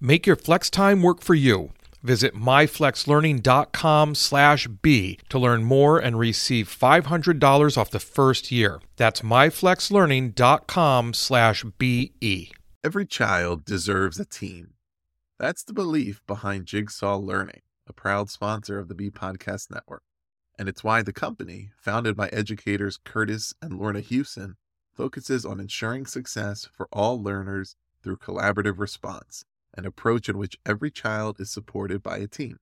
Make your flex time work for you. Visit myflexlearning.com/B to learn more and receive $500 off the first year. That's myflexlearning.com/BE. Every child deserves a team. That's the belief behind Jigsaw Learning, a proud sponsor of the B Podcast Network. And it's why the company, founded by educators Curtis and Lorna Hewson, focuses on ensuring success for all learners through collaborative response, an approach in which every child is supported by a team.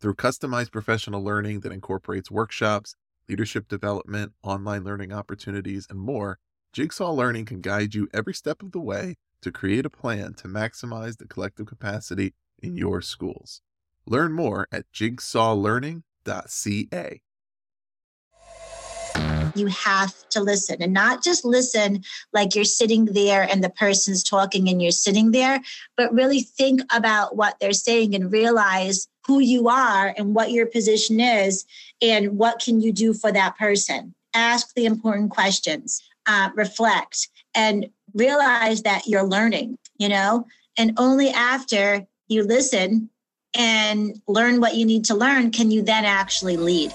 Through customized professional learning that incorporates workshops, leadership development, online learning opportunities, and more, Jigsaw Learning can guide you every step of the way to create a plan to maximize the collective capacity in your schools. Learn more at jigsawlearning.ca. You have to listen, and not just listen like you're sitting there and the person's talking and you're sitting there, but really think about what they're saying and realize who you are and what your position is and what can you do for that person. Ask the important questions, reflect, and realize that you're learning, and only after you listen and learn what you need to learn can you then actually lead.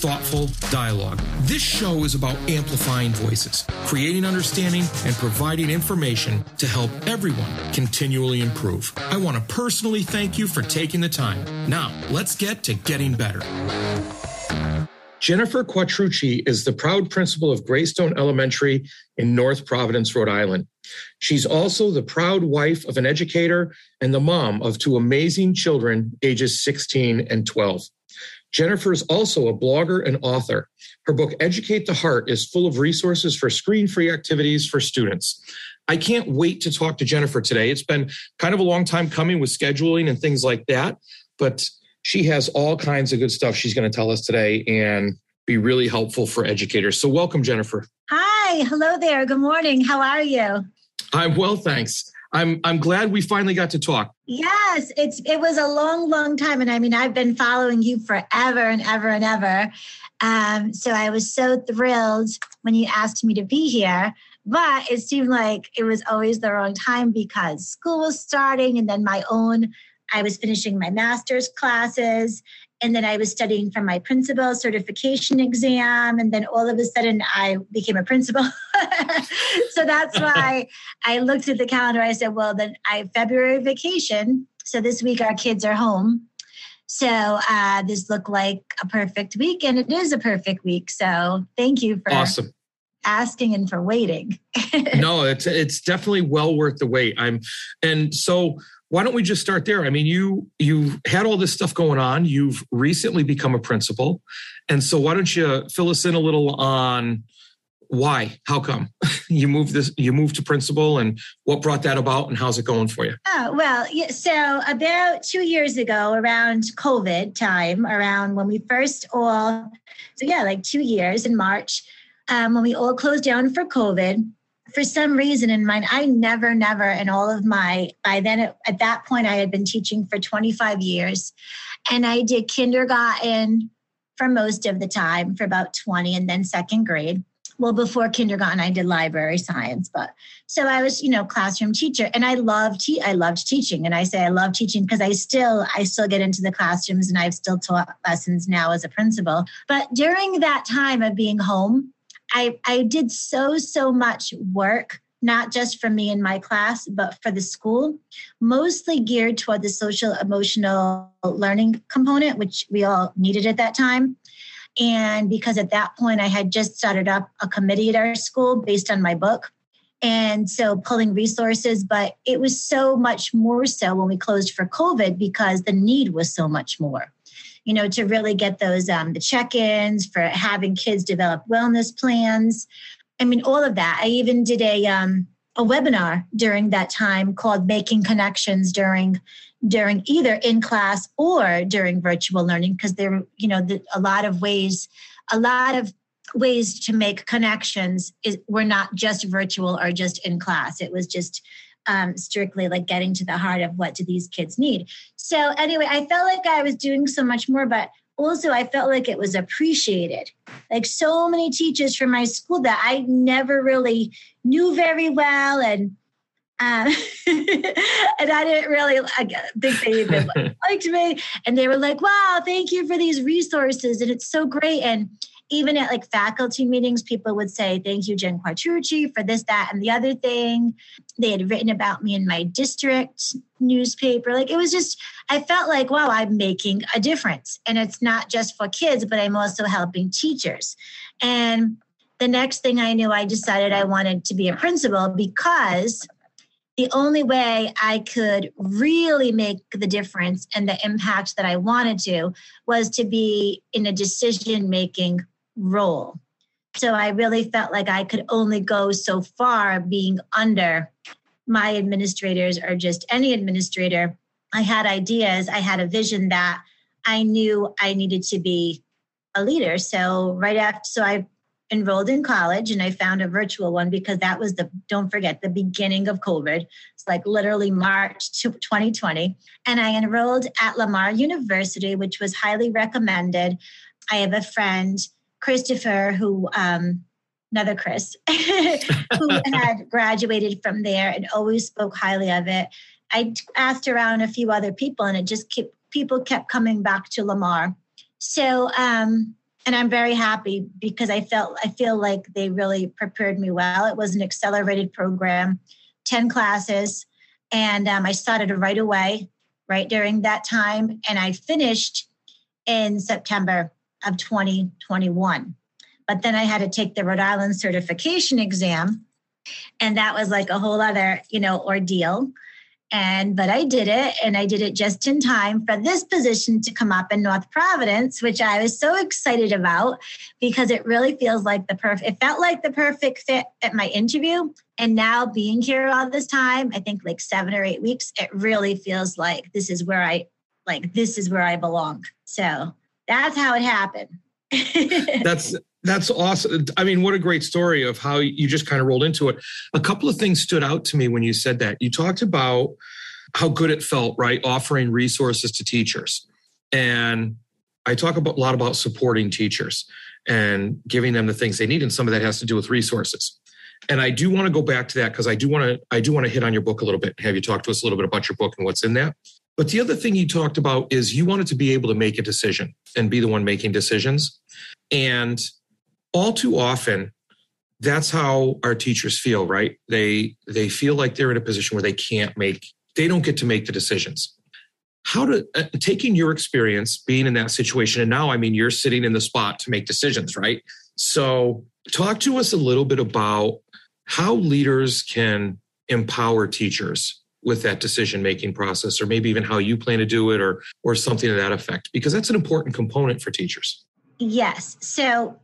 thoughtful dialogue. This show is about amplifying voices, creating understanding, and providing information to help everyone continually improve. I want to personally thank you for taking the time. Now, let's get to getting better. Jennifer Quattrucci is the proud principal of Greystone Elementary in North Providence, Rhode Island. She's also the proud wife of an educator and the mom of two amazing children, ages 16 and 12. Jennifer is also a blogger and author. Her book, Educate the Heart, is full of resources for screen-free activities for students. I can't wait to talk to Jennifer today. It's been kind of a long time coming with scheduling and things like that, but she has all kinds of good stuff she's going to tell us today and be really helpful for educators. So welcome, Jennifer. Hi. Hello there. Good morning. How are you? I'm well, thanks. I'm glad we finally got to talk. Yes, it was a long time. And I mean, I've been following you forever and ever and ever. So I was so thrilled when you asked me to be here. But it seemed like it was always the wrong time because school was starting, and then I was finishing my master's classes, and then I was studying for my principal certification exam. And then all of a sudden I became a principal. So that's why I looked at the calendar. I said, well, then I have February vacation. So this week our kids are home. So this looked like a perfect week, and it is a perfect week. So thank you for asking and for waiting. No, it's definitely well worth the wait. Why don't we just start there? I mean, you've had all this stuff going on. You've recently become a principal. And so why don't you fill us in a little on why, how come you moved to principal, and what brought that about, and how's it going for you? Oh, well, so about 2 years ago, around COVID time, around when we first all, so yeah, like 2 years in March, when we all closed down for COVID, for some reason in mind, I never in all of my, by then at that point, I had been teaching for 25 years, and I did kindergarten for most of the time for about 20, and then second grade. Well, before kindergarten, I did library science, but so I was, classroom teacher, and I loved teaching. And I say I love teaching because I still get into the classrooms, and I've still taught lessons now as a principal. But during that time of being home, I did so much work not just for me and my class, but for the school, mostly geared toward the social emotional learning component, which we all needed at that time. And because at that point I had just started up a committee at our school based on my book. And so pulling resources, but it was so much more so when we closed for COVID because the need was so much more, you know, to really get those, the check-ins for having kids develop wellness plans. I mean, all of that. I even did a webinar during that time called Making Connections during either in class or during virtual learning, because there were, you know, a lot of ways to make connections were not just virtual or just in class. It was just strictly like getting to the heart of what do these kids need. So anyway, I felt like I was doing so much more, but also I felt like it was appreciated. Like so many teachers from my school that I never really knew very well, and and I didn't really think they even liked me. And they were like, wow, thank you for these resources. And it's so great. And even at like faculty meetings, people would say, thank you, Jen Quattrucci, for this, that, and the other thing. They had written about me in my district newspaper. Like it was just, I felt like, wow, I'm making a difference. And it's not just for kids, but I'm also helping teachers. And the next thing I knew, I decided I wanted to be a principal, because the only way I could really make the difference and the impact that I wanted to was to be in a decision-making role. So I really felt like I could only go so far being under my administrators or just any administrator. I had ideas. I had a vision that I knew I needed to be a leader. So I enrolled in college, and I found a virtual one because that was the beginning of COVID. It's like literally March 2020. And I enrolled at Lamar University, which was highly recommended. I have a friend, Christopher, who, another Chris, who had graduated from there and always spoke highly of it. I asked around a few other people, and it just people kept coming back to Lamar. So, and I'm very happy because I feel like they really prepared me well. It was an accelerated program, 10 classes, and I started right away, right during that time, and I finished in September of 2021. But then I had to take the Rhode Island certification exam, and that was like a whole other, you know, ordeal. But I did it, and I did it just in time for this position to come up in North Providence, which I was so excited about because it really feels like it felt like the perfect fit at my interview. And now being here all this time, I think like 7 or 8 weeks, it really feels like this is where I belong. So that's how it happened. That's awesome. I mean, what a great story of how you just kind of rolled into it. A couple of things stood out to me when you said that. You talked about how good it felt, right? Offering resources to teachers. And I talk a lot about supporting teachers and giving them the things they need. And some of that has to do with resources. And I do want to go back to that because I do want to hit on your book a little bit, have you talk to us a little bit about your book and what's in that. But the other thing you talked about is you wanted to be able to make a decision and be the one making decisions. And all too often, that's how our teachers feel, right? They feel like they're in a position where they don't get to make the decisions. Taking your experience, being in that situation, and now, I mean, you're sitting in the spot to make decisions, right? So talk to us a little bit about how leaders can empower teachers with that decision-making process, or maybe even how you plan to do it or something to that effect, because that's an important component for teachers. Yes. So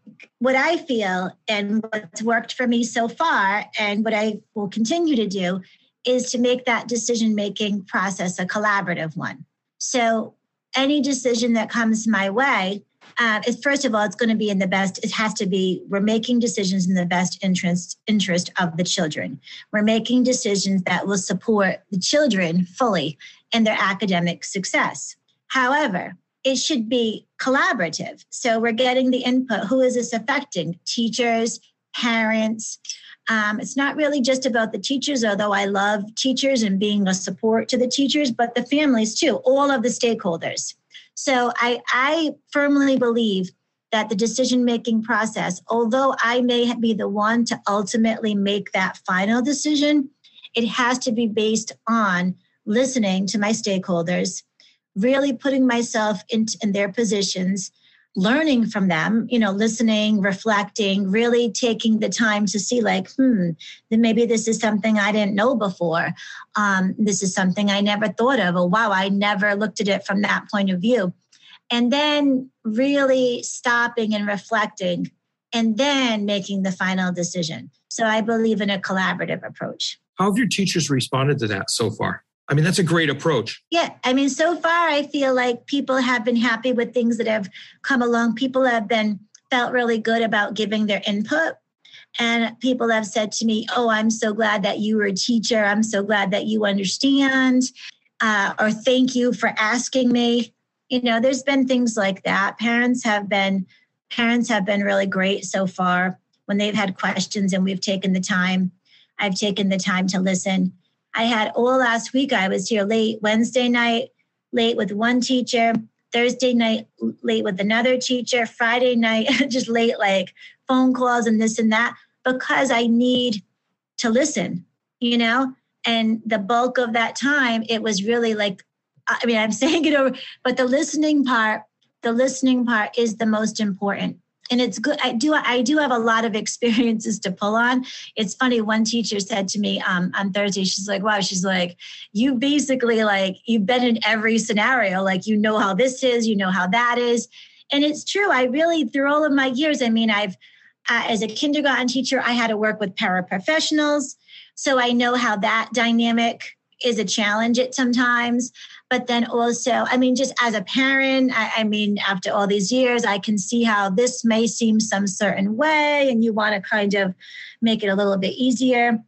what I feel and what's worked for me so far and what I will continue to do is to make that decision-making process a collaborative one. So any decision that comes my way, is first of all, it's going to be in the best. It has to be, we're making decisions in the best interest of the children. We're making decisions that will support the children fully in their academic success. However, it should be collaborative. So we're getting the input. Who is this affecting? Teachers, parents. It's not really just about the teachers, although I love teachers and being a support to the teachers, but the families too, all of the stakeholders. So I firmly believe that the decision-making process, although I may be the one to ultimately make that final decision, it has to be based on listening to my stakeholders, really putting myself in their positions, learning from them, listening, reflecting, really taking the time to see then maybe this is something I didn't know before. This is something I never thought of. Or wow, I never looked at it from that point of view. And then really stopping and reflecting and then making the final decision. So I believe in a collaborative approach. How have your teachers responded to that so far? I mean, that's a great approach. Yeah. I mean, so far, I feel like people have been happy with things that have come along. People have felt really good about giving their input. And people have said to me, oh, I'm so glad that you were a teacher. I'm so glad that you understand. Or thank you for asking me. There's been things like that. Parents have been really great so far when they've had questions and we've taken the time. I've taken the time to listen. I had all last week, I was here late Wednesday night, late with one teacher, Thursday night, late with another teacher, Friday night, just late, like phone calls and this and that, because I need to listen, and the bulk of that time, it was really like, I mean, I'm saying it over, but the listening part is the most important. And it's good. I do have a lot of experiences to pull on. It's funny. One teacher said to me on Thursday, she's like, wow, she's like, you basically you've been in every scenario. How this is, how that is. And it's true. I really, through all of my years, I mean, I've, as a kindergarten teacher, I had to work with paraprofessionals. So I know how that dynamic is a challenge at sometimes. But then also, I mean, just as a parent, I mean, after all these years, I can see how this may seem some certain way and you want to kind of make it a little bit easier.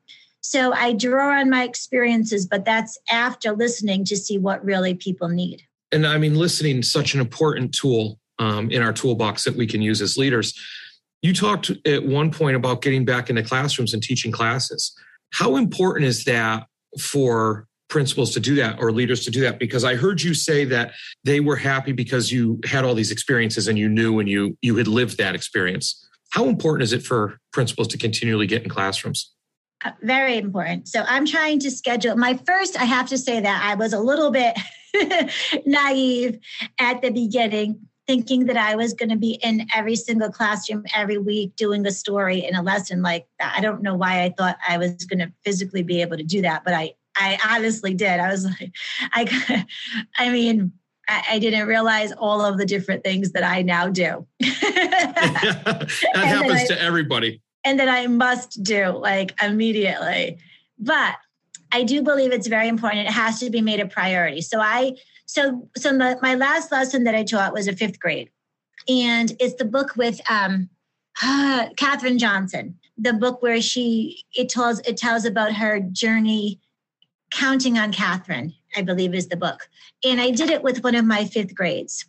So I draw on my experiences, but that's after listening to see what really people need. And I mean, listening is such an important tool in our toolbox that we can use as leaders. You talked at one point about getting back into classrooms and teaching classes. How important is that for principals to do that or leaders to do that? Because I heard you say that they were happy because you had all these experiences and you knew and you had lived that experience. How important is it for principals to continually get in classrooms? Very important. So I'm trying to schedule I have to say that I was a little bit naive at the beginning, thinking that I was going to be in every single classroom every week doing a story and a lesson like that. I don't know why I thought I was going to physically be able to do that, but I honestly did. I was like, I didn't realize all of the different things that I now do. That happens to everybody. And that I must do immediately. But I do believe it's very important. It has to be made a priority. So my last lesson that I taught was a fifth grade. And it's the book with Catherine Johnson, the book where it tells about her journey. Counting on Catherine, I believe, is the book. And I did it with one of my fifth grades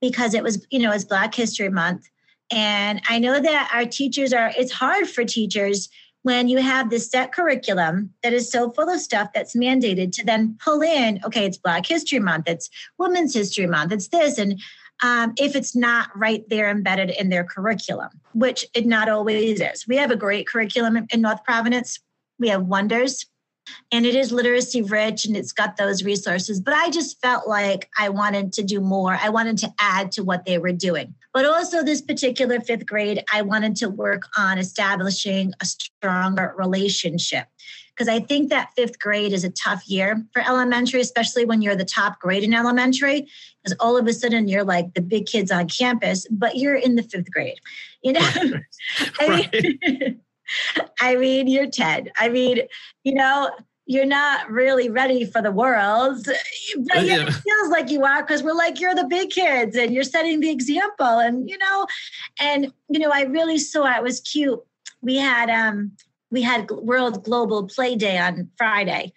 because it was, it's Black History Month. And I know that our teachers it's hard for teachers when you have this set curriculum that is so full of stuff that's mandated to then pull in, okay, it's Black History Month, it's Women's History Month, it's this. And if it's not right there embedded in their curriculum, which it not always is. We have a great curriculum in North Providence. We have Wonders. And it is literacy rich and it's got those resources. But I just felt like I wanted to do more. I wanted to add to what they were doing. But also this particular fifth grade, I wanted to work on establishing a stronger relationship. Because I think that fifth grade is a tough year for elementary, especially when you're the top grade in elementary. Because all of a sudden you're like the big kids on campus, but you're in the fifth grade. Right. I mean, you're 10. I mean, you're not really ready for the world, but yeah. It feels like you are because we're like, you're the big kids and you're setting the example. And, I really saw it was cute. We had World Global Play Day on Friday.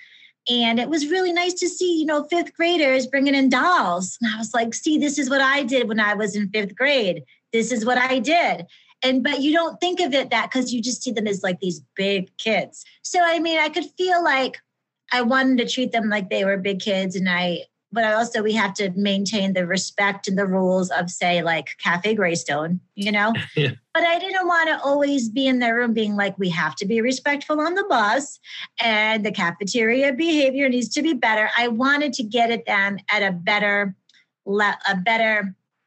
And it was really nice to see, fifth graders bringing in dolls. And I was like, see, this is what I did when I was in fifth grade. This is what I did. But you don't think of it that because you just see them as like these big kids. So, I mean, I could feel like I wanted to treat them like they were big kids. And I But also we have to maintain the respect and the rules of, say, like Cafe Greystone, you know? Yeah. But I didn't want to always be in their room being like, we have to be respectful on the bus and the cafeteria behavior needs to be better. I wanted to get at them at a better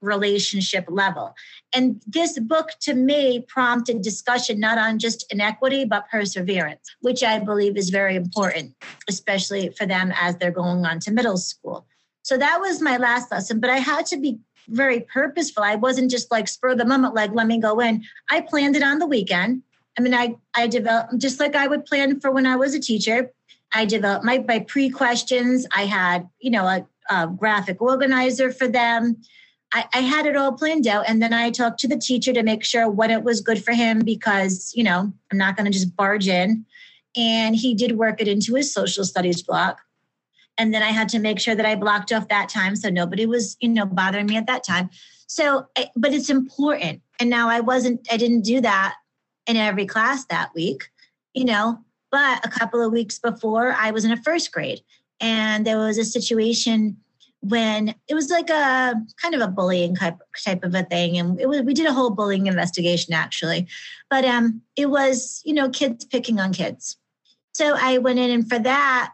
relationship level. And this book to me prompted discussion, not on just inequity, but perseverance, which I believe is very important, especially for them as they're going on to middle school. So that was my last lesson, but I had to be very purposeful. I wasn't just like spur of the moment, like, let me go in. I planned it on the weekend. I mean, I developed, just like I would plan for when I was a teacher, I developed my pre-questions. I had, a graphic organizer for them. I had it all planned out, and then I talked to the teacher to make sure what it was good for him because, I'm not going to just barge in. And he did work it into his social studies block. And then I had to make sure that I blocked off that time so nobody was, bothering me at that time. So, but it's important. And now I didn't do that in every class that week, but a couple of weeks before I was in a first grade and there was a situation when it was like a kind of a bullying type of a thing. And we did a whole bullying investigation actually, but it was, kids picking on kids. So I went in, and for that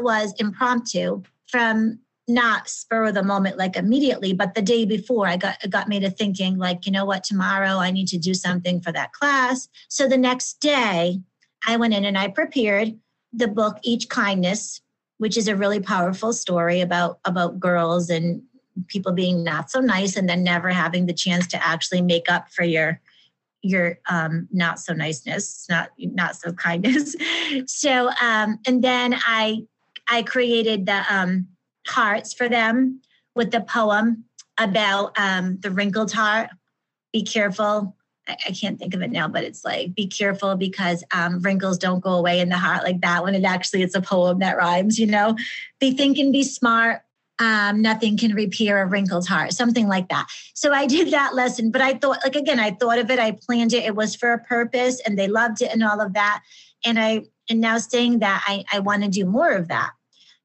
was impromptu from not spur of the moment, like immediately, but the day before it got me to thinking like, tomorrow I need to do something for that class. So the next day I went in and I prepared the book, Each Kindness, which is a really powerful story about girls and people being not so nice and then never having the chance to actually make up for your not so niceness, not so kindness. So, and then I created the hearts for them with the poem about the wrinkled heart. Be careful. I can't think of it now, but it's like, be careful because wrinkles don't go away in the heart like that one. It actually, it's a poem that rhymes, Be thinking, be smart. Nothing can repair a wrinkled heart, something like that. So I did that lesson, but I thought, like, again, I thought of it, I planned it. It was for a purpose and they loved it and all of that. And now saying that, I want to do more of that.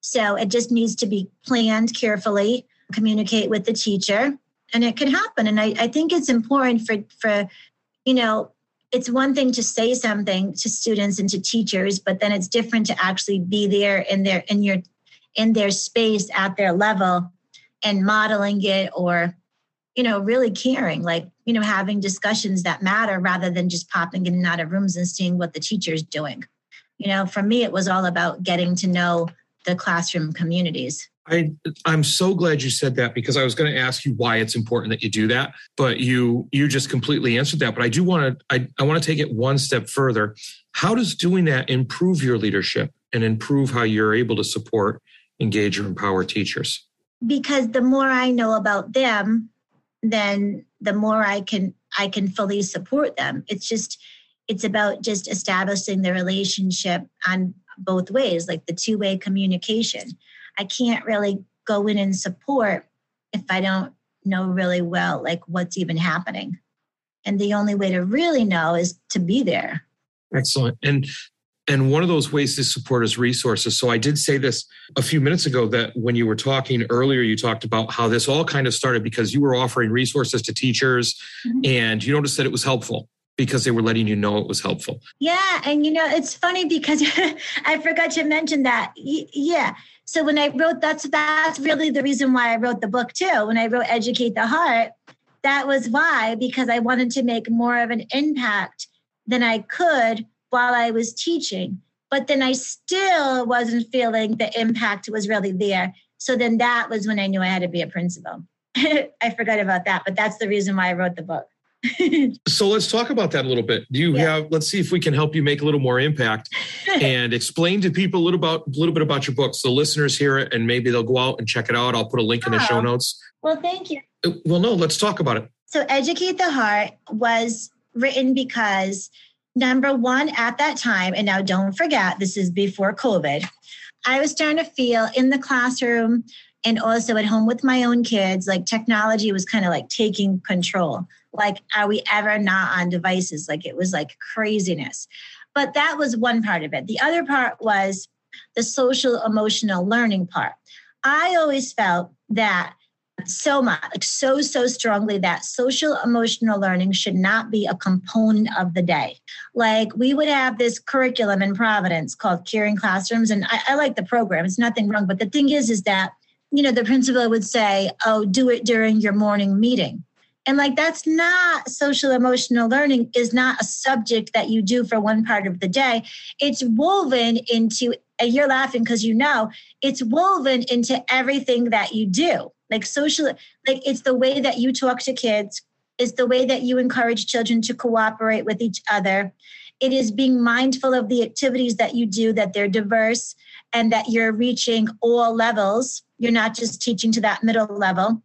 So it just needs to be planned carefully, communicate with the teacher, and it can happen. And I think it's important for it's one thing to say something to students and to teachers, but then it's different to actually be there in their space at their level and modeling it or, really caring, like, having discussions that matter rather than just popping in and out of rooms and seeing what the teacher's doing. For me, it was all about getting to know the classroom communities. I'm so glad you said that because I was going to ask you why it's important that you do that, but you just completely answered that. But I do want to, I want to take it one step further. How does doing that improve your leadership and improve how you're able to support, engage, or empower teachers? Because the more I know about them, then the more I can fully support them. It's about just establishing the relationship on both ways, like the two-way communication. I can't really go in and support if I don't know really well, like what's even happening. And the only way to really know is to be there. Excellent. And one of those ways to support is resources. So I did say this a few minutes ago that when you were talking earlier, you talked about how this all kind of started because you were offering resources to teachers and you noticed that it was helpful. Because they were letting you know it was helpful. Yeah. And it's funny because I forgot to mention that. Yeah. So when I wrote, that's really the reason why I wrote the book too. When I wrote Educate the Heart, that was why, because I wanted to make more of an impact than I could while I was teaching. But then I still wasn't feeling the impact was really there. So then that was when I knew I had to be a principal. I forgot about that, but that's the reason why I wrote the book. So let's talk about that a little bit. Let's see if we can help you make a little more impact and explain to people a little bit about your book. So listeners hear it and maybe they'll go out and check it out. I'll put a link in the show notes. Well, thank you. Well, no, let's talk about it. So Educate the Heart was written because number one, at that time, and now don't forget, this is before COVID, I was starting to feel in the classroom and also at home with my own kids, like technology was kind of like taking control. Like, are we ever not on devices? Like, it was like craziness. But that was one part of it. The other part was the social emotional learning part. I always felt that so much, like so strongly, that social emotional learning should not be a component of the day. Like, we would have this curriculum in Providence called Caring Classrooms, and I like the program. It's nothing wrong. But the thing is that, you know, the principal would say, oh, do it during your morning meeting. And like, that's not social emotional learning, is not a subject that you do for one part of the day. It's woven into, and you're laughing because you know, it's woven into everything that you do. Like social, like it's the way that you talk to kids. It's the way that you encourage children to cooperate with each other. It is being mindful of the activities that you do, that they're diverse and that you're reaching all levels. You're not just teaching to that middle level.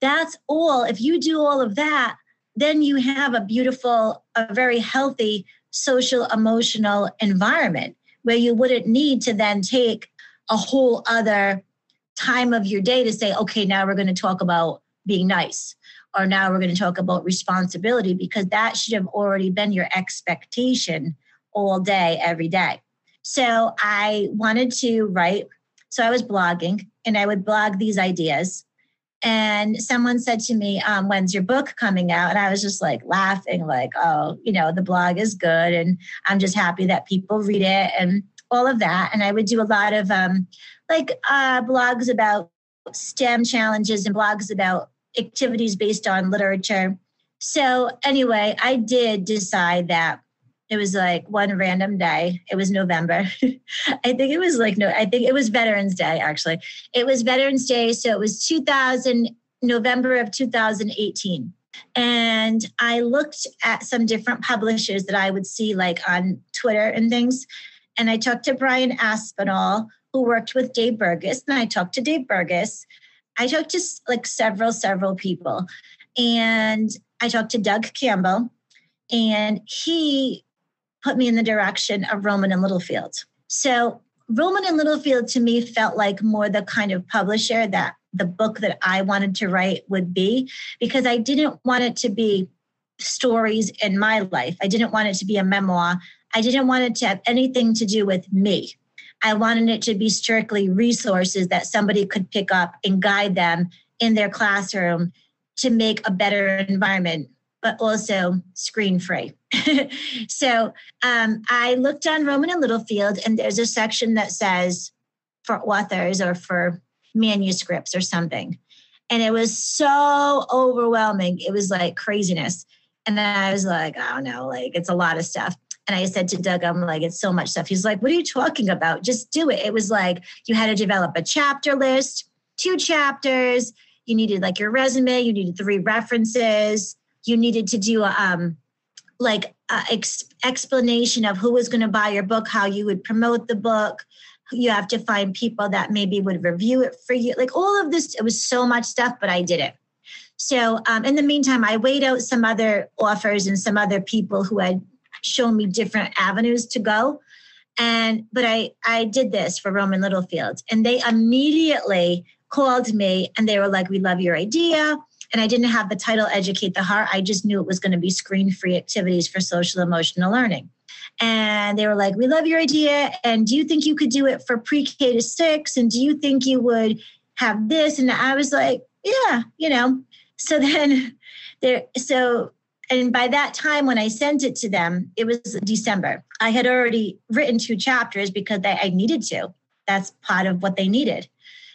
That's all. If you do all of that, then you have a beautiful, a very healthy social emotional environment where you wouldn't need to then take a whole other time of your day to say, okay, now we're going to talk about being nice, or now we're going to talk about responsibility, because that should have already been your expectation all day, every day. So I wanted to write. So I was blogging, and I would blog these ideas. And someone said to me, when's your book coming out? And I was just like laughing, like, oh, you know, the blog is good. And I'm just happy that people read it and all of that. And I would do a lot of blogs about STEM challenges and blogs about activities based on literature. So anyway, I did decide that it was like one random day. It was November. I think it was Veterans Day, actually. It was Veterans Day. So it was November of 2018. And I looked at some different publishers that I would see like on Twitter and things. And I talked to Brian Aspinall, who worked with Dave Burgess. And I talked to Dave Burgess. I talked to like several people. And I talked to Doug Campbell. And he put me in the direction of Roman and Littlefield. So Roman and Littlefield to me felt like more the kind of publisher that the book that I wanted to write would be, because I didn't want it to be stories in my life. I didn't want it to be a memoir. I didn't want it to have anything to do with me. I wanted it to be strictly resources that somebody could pick up and guide them in their classroom to make a better environment, but also screen-free. So I looked on Roman and Littlefield, and there's a section that says for authors or for manuscripts or something. And it was so overwhelming. It was like craziness. And then I was like, I don't know, like it's a lot of stuff. And I said to Doug, I'm like, it's so much stuff. He's like, what are you talking about? Just do it. It was like you had to develop a chapter list, 2 chapters. You needed like your resume. You needed 3 references. You needed to do explanation of who was going to buy your book, how you would promote the book. You have to find people that maybe would review it for you. Like all of this, it was so much stuff, but I did it. So in the meantime, I weighed out some other offers and some other people who had shown me different avenues to go. But I did this for Roman Littlefield, and they immediately called me and they were like, we love your idea. And I didn't have the title Educate the Heart. I just knew it was going to be screen-free activities for social emotional learning. And they were like, we love your idea. And do you think you could do it for pre-K to 6? And do you think you would have this? And I was like, yeah, you know. And by that time when I sent it to them, it was December. I had already written 2 chapters because I needed to. That's part of what they needed.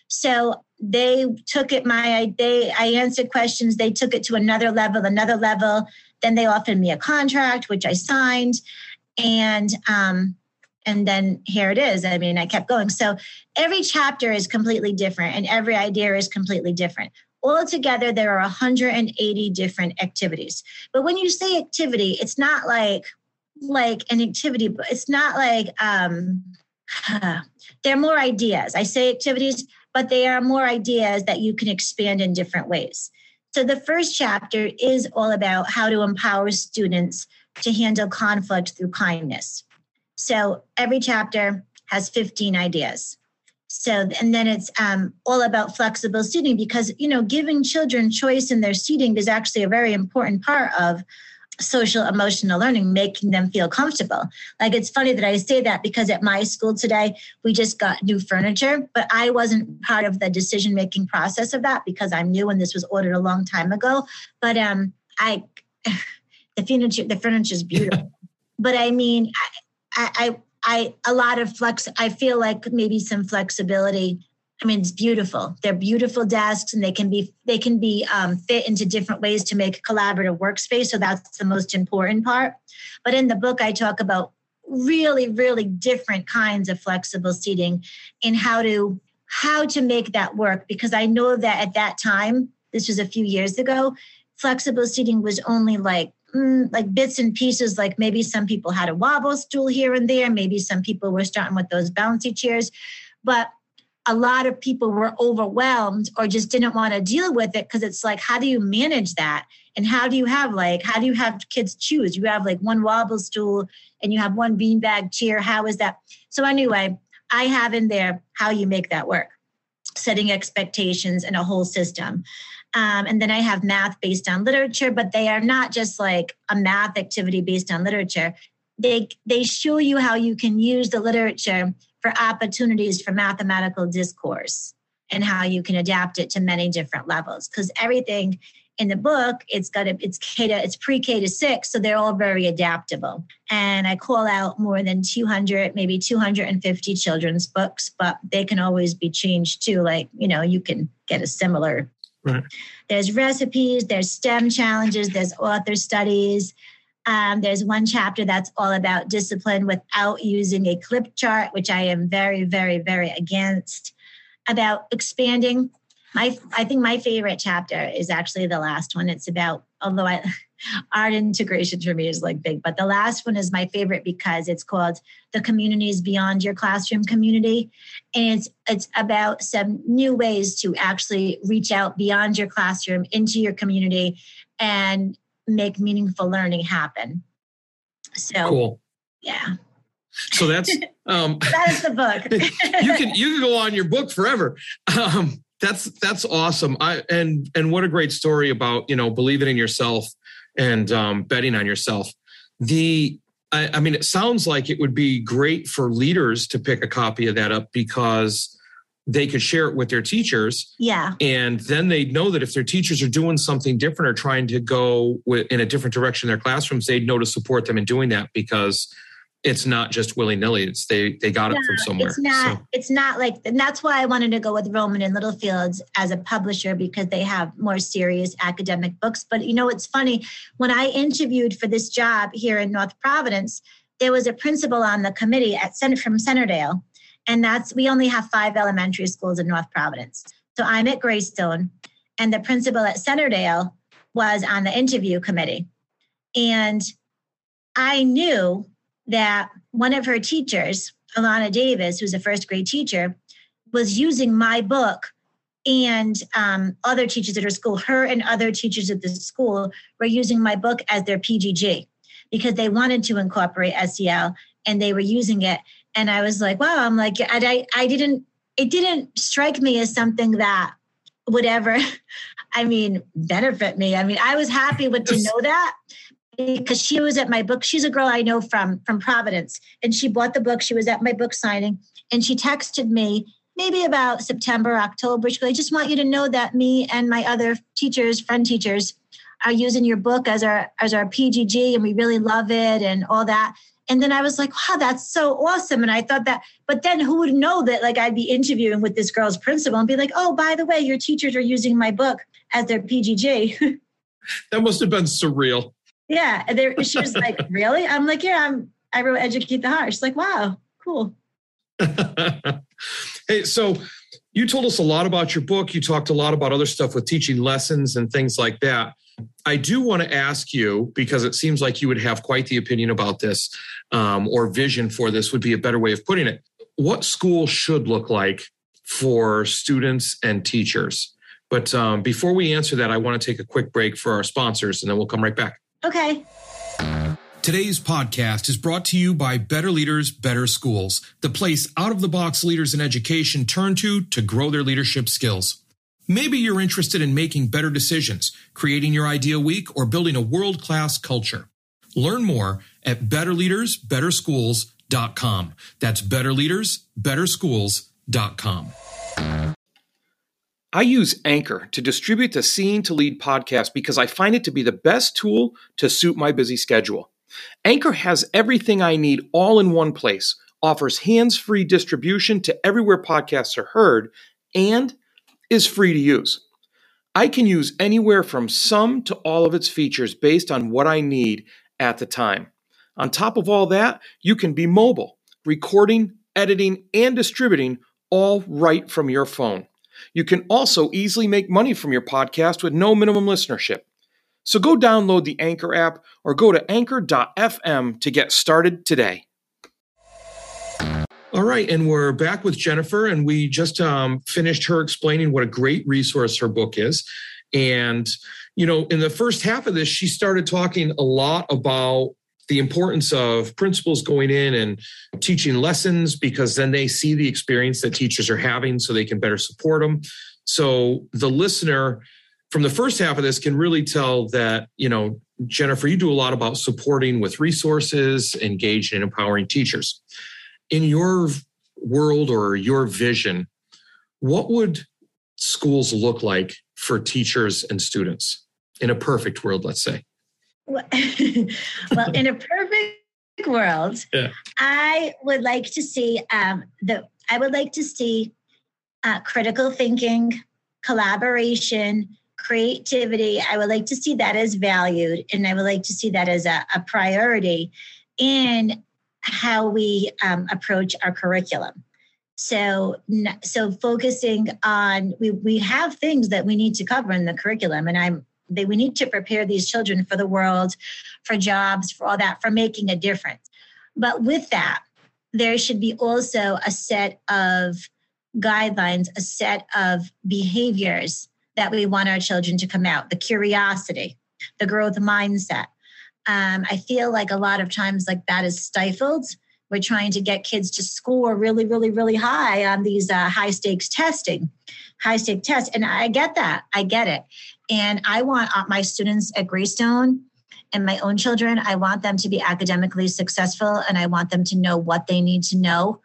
So they took it, I answered questions. They took it to another level. Then they offered me a contract, which I signed. And then here it is. I mean, I kept going. So every chapter is completely different and every idea is completely different. Altogether, there are 180 different activities. But when you say activity, it's not like an activity, but it's not like, they're more ideas. I say activities, but they are more ideas that you can expand in different ways. So the first chapter is all about how to empower students to handle conflict through kindness. So every chapter has 15 ideas. So, and then it's all about flexible seating because, you know, giving children choice in their seating is actually a very important part of social emotional learning, making them feel comfortable. Like, it's funny that I say that because at my school today, we just got new furniture, but I wasn't part of the decision-making process of that because I'm new and this was ordered a long time ago. But the furniture is beautiful. But I mean, I feel like maybe some flexibility. I mean, it's beautiful. They're beautiful desks, and they can be fit into different ways to make a collaborative workspace. So that's the most important part. But in the book, I talk about really, really different kinds of flexible seating and how to make that work. Because I know that at that time, this was a few years ago, flexible seating was only like bits and pieces, like maybe some people had a wobble stool here and there. Maybe some people were starting with those bouncy chairs, but a lot of people were overwhelmed or just didn't want to deal with it. Cause it's like, how do you manage that? And how do you have kids choose? You have like one wobble stool and you have one beanbag chair. How is that? So anyway, I have in there how you make that work, setting expectations and a whole system. And then I have math based on literature, but they are not just like a math activity based on literature. They show you how you can use the literature for opportunities for mathematical discourse and how you can adapt it to many different levels. Because everything in the book, it's pre-K to 6, so they're all very adaptable. And I call out more than 200, maybe 250 children's books, but they can always be changed too. Like, you know, you can get a similar. Right. There's recipes, there's STEM challenges, there's author studies. There's one chapter that's all about discipline without using a clip chart, which I am very, very, very against, about expanding. I think my favorite chapter is actually the last one. It's about, although art integration for me is like big, but the last one is my favorite because it's called The Communities Beyond Your Classroom Community. And it's about some new ways to actually reach out beyond your classroom into your community and make meaningful learning happen. So cool. Yeah. So that's that is the book. you can go on your book forever. That's awesome. And what a great story about, you know, believing in yourself and betting on yourself. I mean, it sounds like it would be great for leaders to pick a copy of that up because they could share it with their teachers. Yeah. And then they'd know that if their teachers are doing something different or trying to go in a different direction in their classrooms, they'd know to support them in doing that because it's not just willy-nilly. It's they got it from somewhere. It's not like, and that's why I wanted to go with Roman and Littlefield as a publisher because they have more serious academic books. But you know, it's funny, when I interviewed for this job here in North Providence, there was a principal on the committee from Centerdale. And we only have 5 elementary schools in North Providence. So I'm at Greystone and the principal at Centerdale was on the interview committee. And I knew that one of her teachers, Alana Davis, who's a first grade teacher, was using my book and other teachers at her school. Her and other teachers at the school were using my book as their PGG because they wanted to incorporate SEL and they were using it. And I was like, wow, I'm like, it didn't strike me as something that would ever, I mean, benefit me. I mean, I was happy to know that because she was at my book. She's a girl I know from Providence and she bought the book. She was at my book signing and she texted me maybe about September, October. She goes, I just want you to know that me and my other teachers, friend teachers, are using your book as our PGG and we really love it and all that. And then I was like, wow, that's so awesome. And I thought that, but then who would know that like I'd be interviewing with this girl's principal and be like, oh, by the way, your teachers are using my book as their PGG. That must have been surreal. Yeah. And she was like, really? I'm like, yeah, I wrote Educate the Heart. She's like, wow, cool. Hey, so you told us a lot about your book. You talked a lot about other stuff with teaching lessons and things like that. I do want to ask you, because it seems like you would have quite the opinion about this, or vision for this would be a better way of putting it. What school should look like for students and teachers? But before we answer that, I want to take a quick break for our sponsors, and then we'll come right back. Okay. Today's podcast is brought to you by Better Leaders, Better Schools, the place out-of-the-box leaders in education turn to grow their leadership skills. Maybe you're interested in making better decisions, creating your ideal week, or building a world-class culture. Learn more at betterleadersbetterschools.com. That's betterleadersbetterschools.com. I use Anchor to distribute the Seeing to Lead podcast because I find it to be the best tool to suit my busy schedule. Anchor has everything I need all in one place, offers hands-free distribution to everywhere podcasts are heard, and is free to use. I can use anywhere from some to all of its features based on what I need at the time. On top of all that, you can be mobile, recording, editing, and distributing all right from your phone. You can also easily make money from your podcast with no minimum listenership. So go download the Anchor app or go to anchor.fm to get started today. All right, and we're back with Jennifer, and we just finished her explaining what a great resource her book is. And, you know, in the first half of this, she started talking a lot about the importance of principals going in and teaching lessons, because then they see the experience that teachers are having so they can better support them. So the listener from the first half of this can really tell that, you know, Jennifer, you do a lot about supporting with resources, engaging and empowering teachers. In your world or your vision, what would schools look like for teachers and students in a perfect world, let's say? Well, in a perfect world, yeah. I would like to see critical thinking, collaboration, creativity. I would like to see that as valued, and I would like to see that as a priority in how we approach our curriculum. So focusing on we have things that we need to cover in the curriculum, and we need to prepare these children for the world, for jobs, for all that, for making a difference. But with that, there should be also a set of guidelines, a set of behaviors that we want our children to come out, the curiosity, the growth mindset. I feel like a lot of times like that is stifled. We're trying to get kids to score really, really, really high on these high-stake tests. And I get that. I get it. And I want my students at Greystone and my own children, I want them to be academically successful, and I want them to know what they need to know.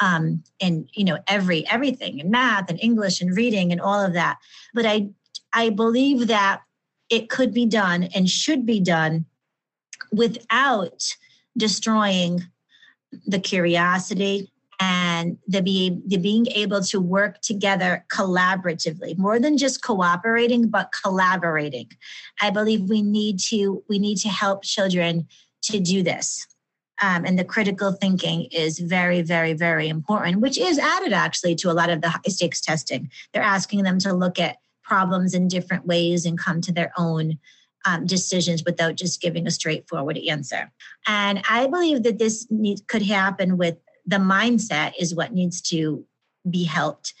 And, you know, everything in math and English and reading and all of that. But I believe that it could be done and should be done without destroying the curiosity and the being able to work together collaboratively, more than just cooperating, but collaborating. I believe we need to help children to do this. And the critical thinking is very, very, very important, which is added actually to a lot of the high stakes testing. They're asking them to look at problems in different ways and come to their own decisions without just giving a straightforward answer. And I believe that this could happen with the mindset is what needs to be helped.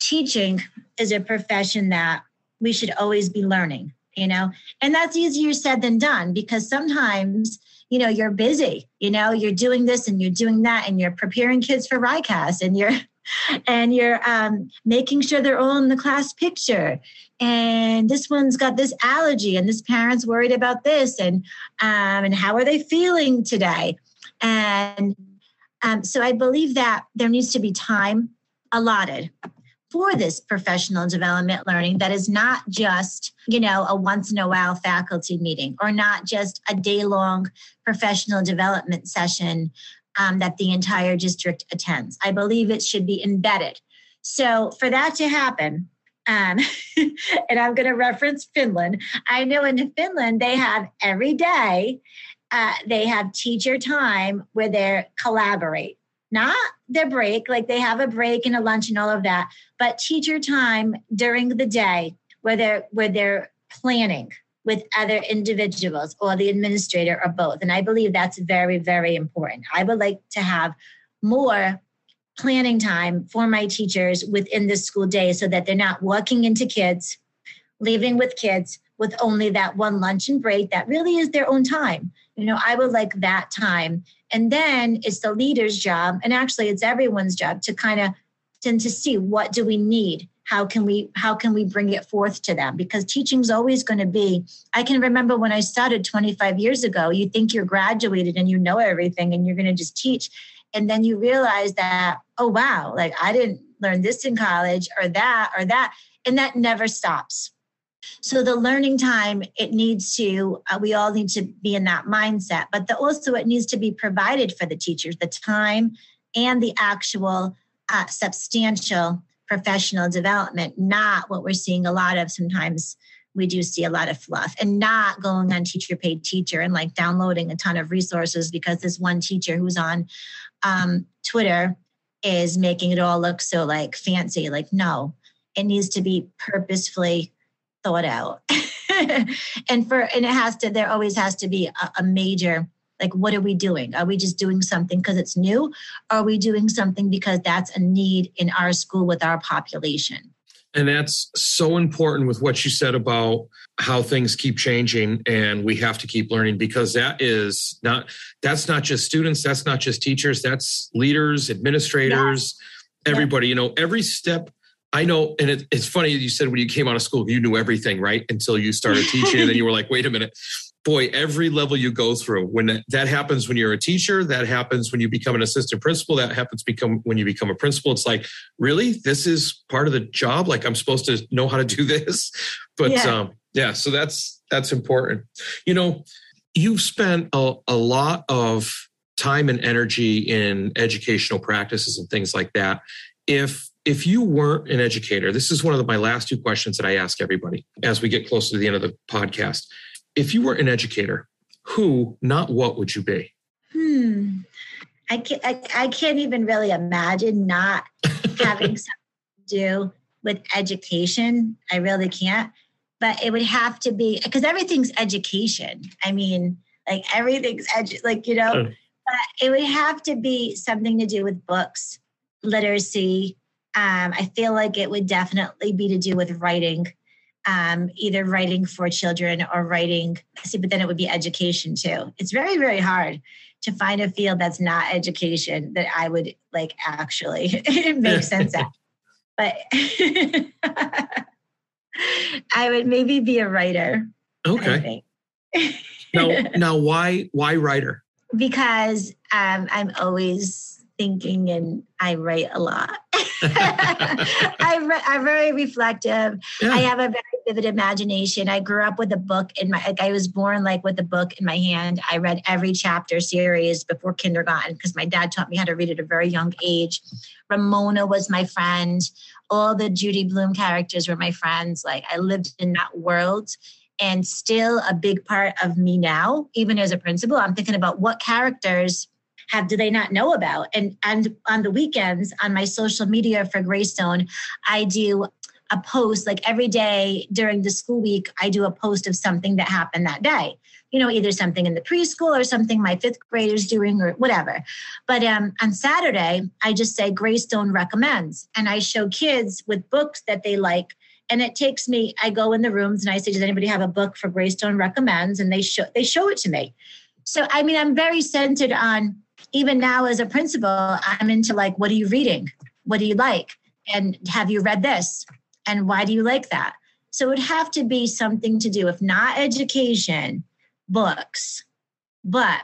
Teaching is a profession that we should always be learning, you know, and that's easier said than done, because sometimes, you know, you're busy, you know, you're doing this and you're doing that, and you're preparing kids for RICAS, and you're making sure they're all in the class picture. And this one's got this allergy, and this parent's worried about this, and how are they feeling today? And so I believe that there needs to be time allotted for this professional development learning that is not just, you know, a once in a while faculty meeting, or not just a day-long professional development session that the entire district attends. I believe it should be embedded. So for that to happen, and I'm going to reference Finland. I know in Finland, they have every day, they have teacher time where they collaborate, not their break, like they have a break and a lunch and all of that, but teacher time during the day where they're planning with other individuals or the administrator or both. And I believe that's very, very important. I would like to have more planning time for my teachers within the school day so that they're not walking into kids, leaving with kids with only that one lunch and break that really is their own time. You know, I would like that time. And then it's the leader's job, and actually it's everyone's job to kind of to see what do we need how can we bring it forth to them? Because teaching's always going to be, I can remember when I started 25 years ago, you think you're graduated and you know everything and you're going to just teach. And then you realize that, oh, wow, like I didn't learn this in college or that, and that never stops. So the learning time, it needs to, we all need to be in that mindset, but also it needs to be provided for the teachers, the time and the actual substantial professional development, not what we're seeing a lot of. Sometimes we do see a lot of fluff and not going on teacher paid teacher and like downloading a ton of resources because this one teacher who's on Twitter is making it all look so like fancy. Like, no, it needs to be purposefully thought out. and it has to, there always has to be a major, like, what are we doing? Are we just doing something because it's new? Are we doing something because that's a need in our school with our population? And that's so important with what you said about how things keep changing and we have to keep learning, because that's not just students. That's not just teachers. That's leaders, administrators, everybody, you know, every step. I know. And it's funny that you said when you came out of school, you knew everything, right? Until you started teaching and then you were like, wait a minute, boy, every level you go through, when that happens, when you're a teacher, that happens when you become an assistant principal, that happens when you become a principal. It's like, really, this is part of the job. Like, I'm supposed to know how to do this, but so that's important. You know, you've spent a lot of time and energy in educational practices and things like that. If you weren't an educator, this is one of my last two questions that I ask everybody as we get closer to the end of the podcast. If you were an educator, who, not what, would you be? I can't even really imagine not having something to do with education. I really can't. But it would have to be, because everything's education. I mean, like everything's but it would have to be something to do with books, literacy. I feel like it would definitely be to do with writing, either writing for children or writing. See, but then it would be education too. It's very, very hard to find a field that's not education that I would like actually make sense at. But I would maybe be a writer. Okay. I think. Now, why writer? Because I'm always thinking and I write a lot. I'm very reflective. Yeah. I have a very vivid imagination. I grew up with a book I was born like with a book in my hand. I read every chapter series before kindergarten because my dad taught me how to read at a very young age. Ramona was my friend. All the Judy Blume characters were my friends. Like, I lived in that world. And still a big part of me now, even as a principal, I'm thinking about what characters do they not know about? And on the weekends, on my social media for Greystone, I do a post, like every day during the school week, I do a post of something that happened that day. You know, either something in the preschool or something my fifth grader's doing or whatever. But on Saturday, I just say Greystone recommends. And I show kids with books that they like. And it takes me, I go in the rooms and I say, does anybody have a book for Greystone recommends? And they show it to me. So, I mean, I'm very centered on, even now as a principal, I'm into like, what are you reading? What do you like? And have you read this? And why do you like that? So it would have to be something to do, if not education, books. But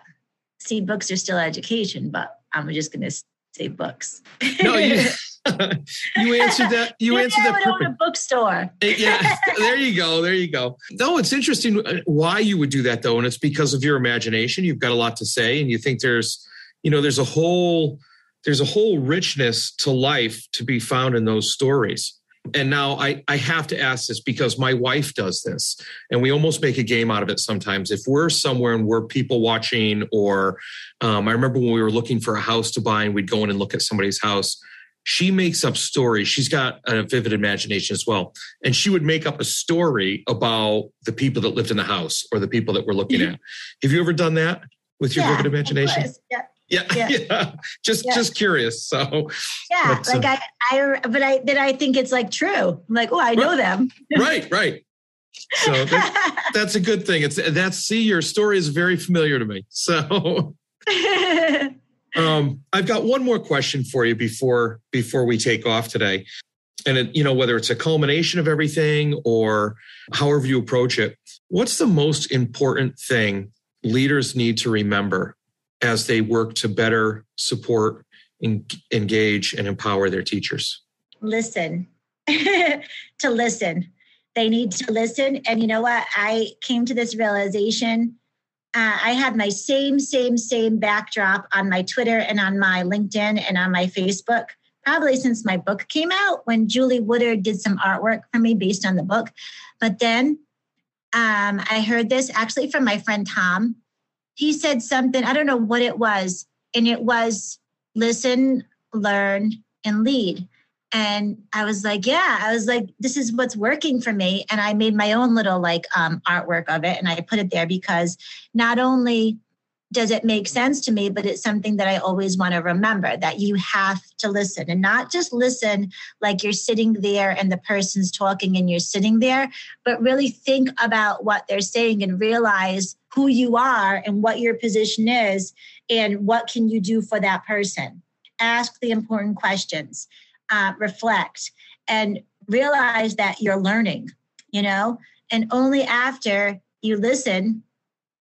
see, books are still education, but I'm just going to say books. No, you answered that. You answered that. I would own a bookstore. Yeah, there you go. No, it's interesting why you would do that though. And it's because of your imagination. You've got a lot to say and you think there's a whole richness to life to be found in those stories. And now I have to ask this because my wife does this and we almost make a game out of it sometimes. If we're somewhere and we're people watching or I remember when we were looking for a house to buy and we'd go in and look at somebody's house, she makes up stories. She's got a vivid imagination as well. And she would make up a story about the people that lived in the house or the people that we're looking at. Have you ever done that with your vivid imagination? Yeah. Just curious. So yeah, like I think it's like true. I'm like, oh, I know them. Right. So that's a good thing. Your story is very familiar to me. So I've got one more question for you before we take off today. and it, you know, whether it's a culmination of everything or however you approach it, what's the most important thing leaders need to remember as they work to better support, engage, and empower their teachers? Listen. To listen. They need to listen. And you know what? I came to this realization. I had my same backdrop on my Twitter and on my LinkedIn and on my Facebook, probably since my book came out, when Julie Woodard did some artwork for me based on the book. But then I heard this actually from my friend Tom. He said something, I don't know what it was, and it was listen, learn, and lead. And I was like, yeah, this is what's working for me. And I made my own little artwork of it. And I put it there because not only does it make sense to me, but it's something that I always want to remember, that you have to listen, and not just listen like you're sitting there and the person's talking and you're sitting there, but really think about what they're saying and realize who you are and what your position is and what can you do for that person. Ask the important questions. Reflect and realize that you're learning, and only after you listen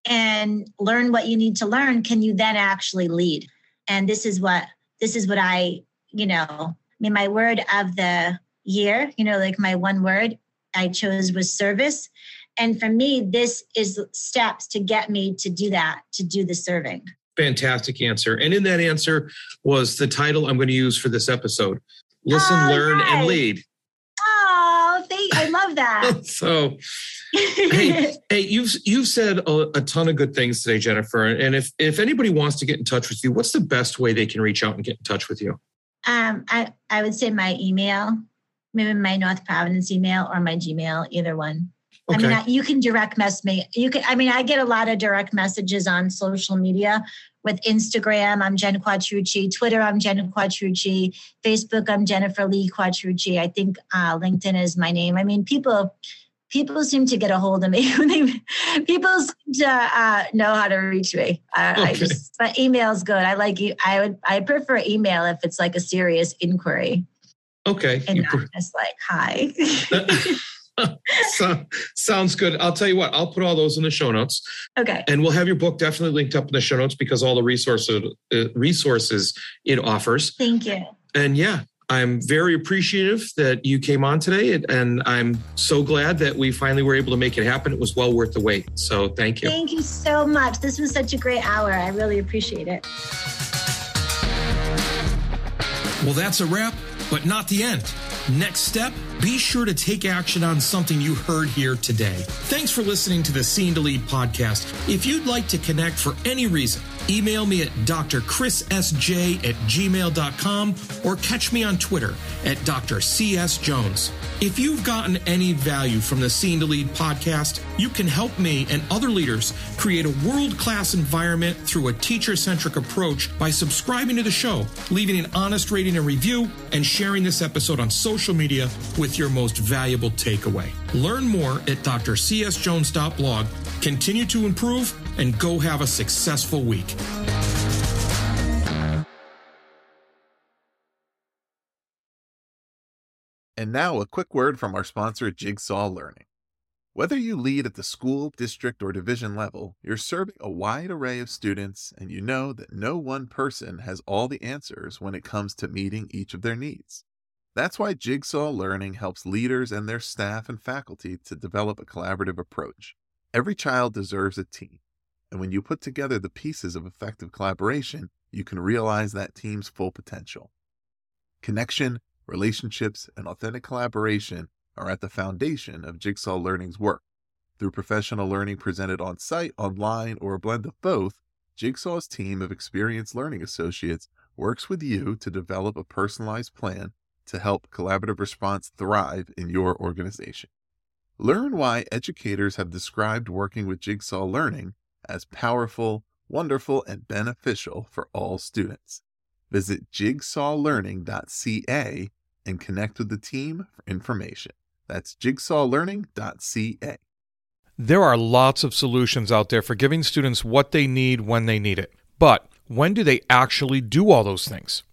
and learn what you need to learn can you then actually lead. And this is what I mean, my word of the year, my one word I chose was service. And for me, this is steps to get me to do that, to do the serving. Fantastic answer. And in that answer was the title I'm going to use for this episode. Listen, learn, and lead. Oh, I love that. So, hey, you've said a ton of good things today, Jennifer. And if anybody wants to get in touch with you, what's the best way they can reach out and get in touch with you? I would say my email, maybe my North Providence email or my Gmail, either one. Okay. You can direct message me. I get a lot of direct messages on social media. With Instagram, I'm Jen Quattrucci. Twitter, I'm Jen Quattrucci. Facebook, I'm Jennifer Lee Quattrucci. I think LinkedIn is my name. People seem to get a hold of me. People seem to know how to reach me. But email's good. I like you. I prefer email if it's like a serious inquiry. Okay. And not just like, hi. Sounds good. I'll tell you what, I'll put all those in the show notes. Okay. And we'll have your book definitely linked up in the show notes because all the resources it offers. Thank you. And yeah, I'm very appreciative that you came on today. And I'm so glad that we finally were able to make it happen. It was well worth the wait. So thank you. Thank you so much. This was such a great hour. I really appreciate it. Well, that's a wrap, but not the end. Next step, be sure to take action on something you heard here today. Thanks for listening to the Seeing to Lead podcast. If you'd like to connect for any reason, email me at drchrissj@gmail.com or catch me on Twitter at drcsjones. If you've gotten any value from the Seeing to Lead podcast, you can help me and other leaders create a world-class environment through a teacher-centric approach by subscribing to the show, leaving an honest rating and review, and sharing this episode on social media with your most valuable takeaway. Learn more at drcsjones.blog. Continue to improve and go have a successful week. And now a quick word from our sponsor, Jigsaw Learning. Whether you lead at the school, district, or division level, you're serving a wide array of students, and you know that no one person has all the answers when it comes to meeting each of their needs. That's why Jigsaw Learning helps leaders and their staff and faculty to develop a collaborative approach. Every child deserves a team, and when you put together the pieces of effective collaboration, you can realize that team's full potential. Connection, relationships, and authentic collaboration are at the foundation of Jigsaw Learning's work. Through professional learning presented on-site, online, or a blend of both, Jigsaw's team of experienced learning associates works with you to develop a personalized plan to help collaborative response thrive in your organization. Learn why educators have described working with Jigsaw Learning as powerful, wonderful, and beneficial for all students. Visit jigsawlearning.ca and connect with the team for information. That's jigsawlearning.ca. There are lots of solutions out there for giving students what they need when they need it. But when do they actually do all those things?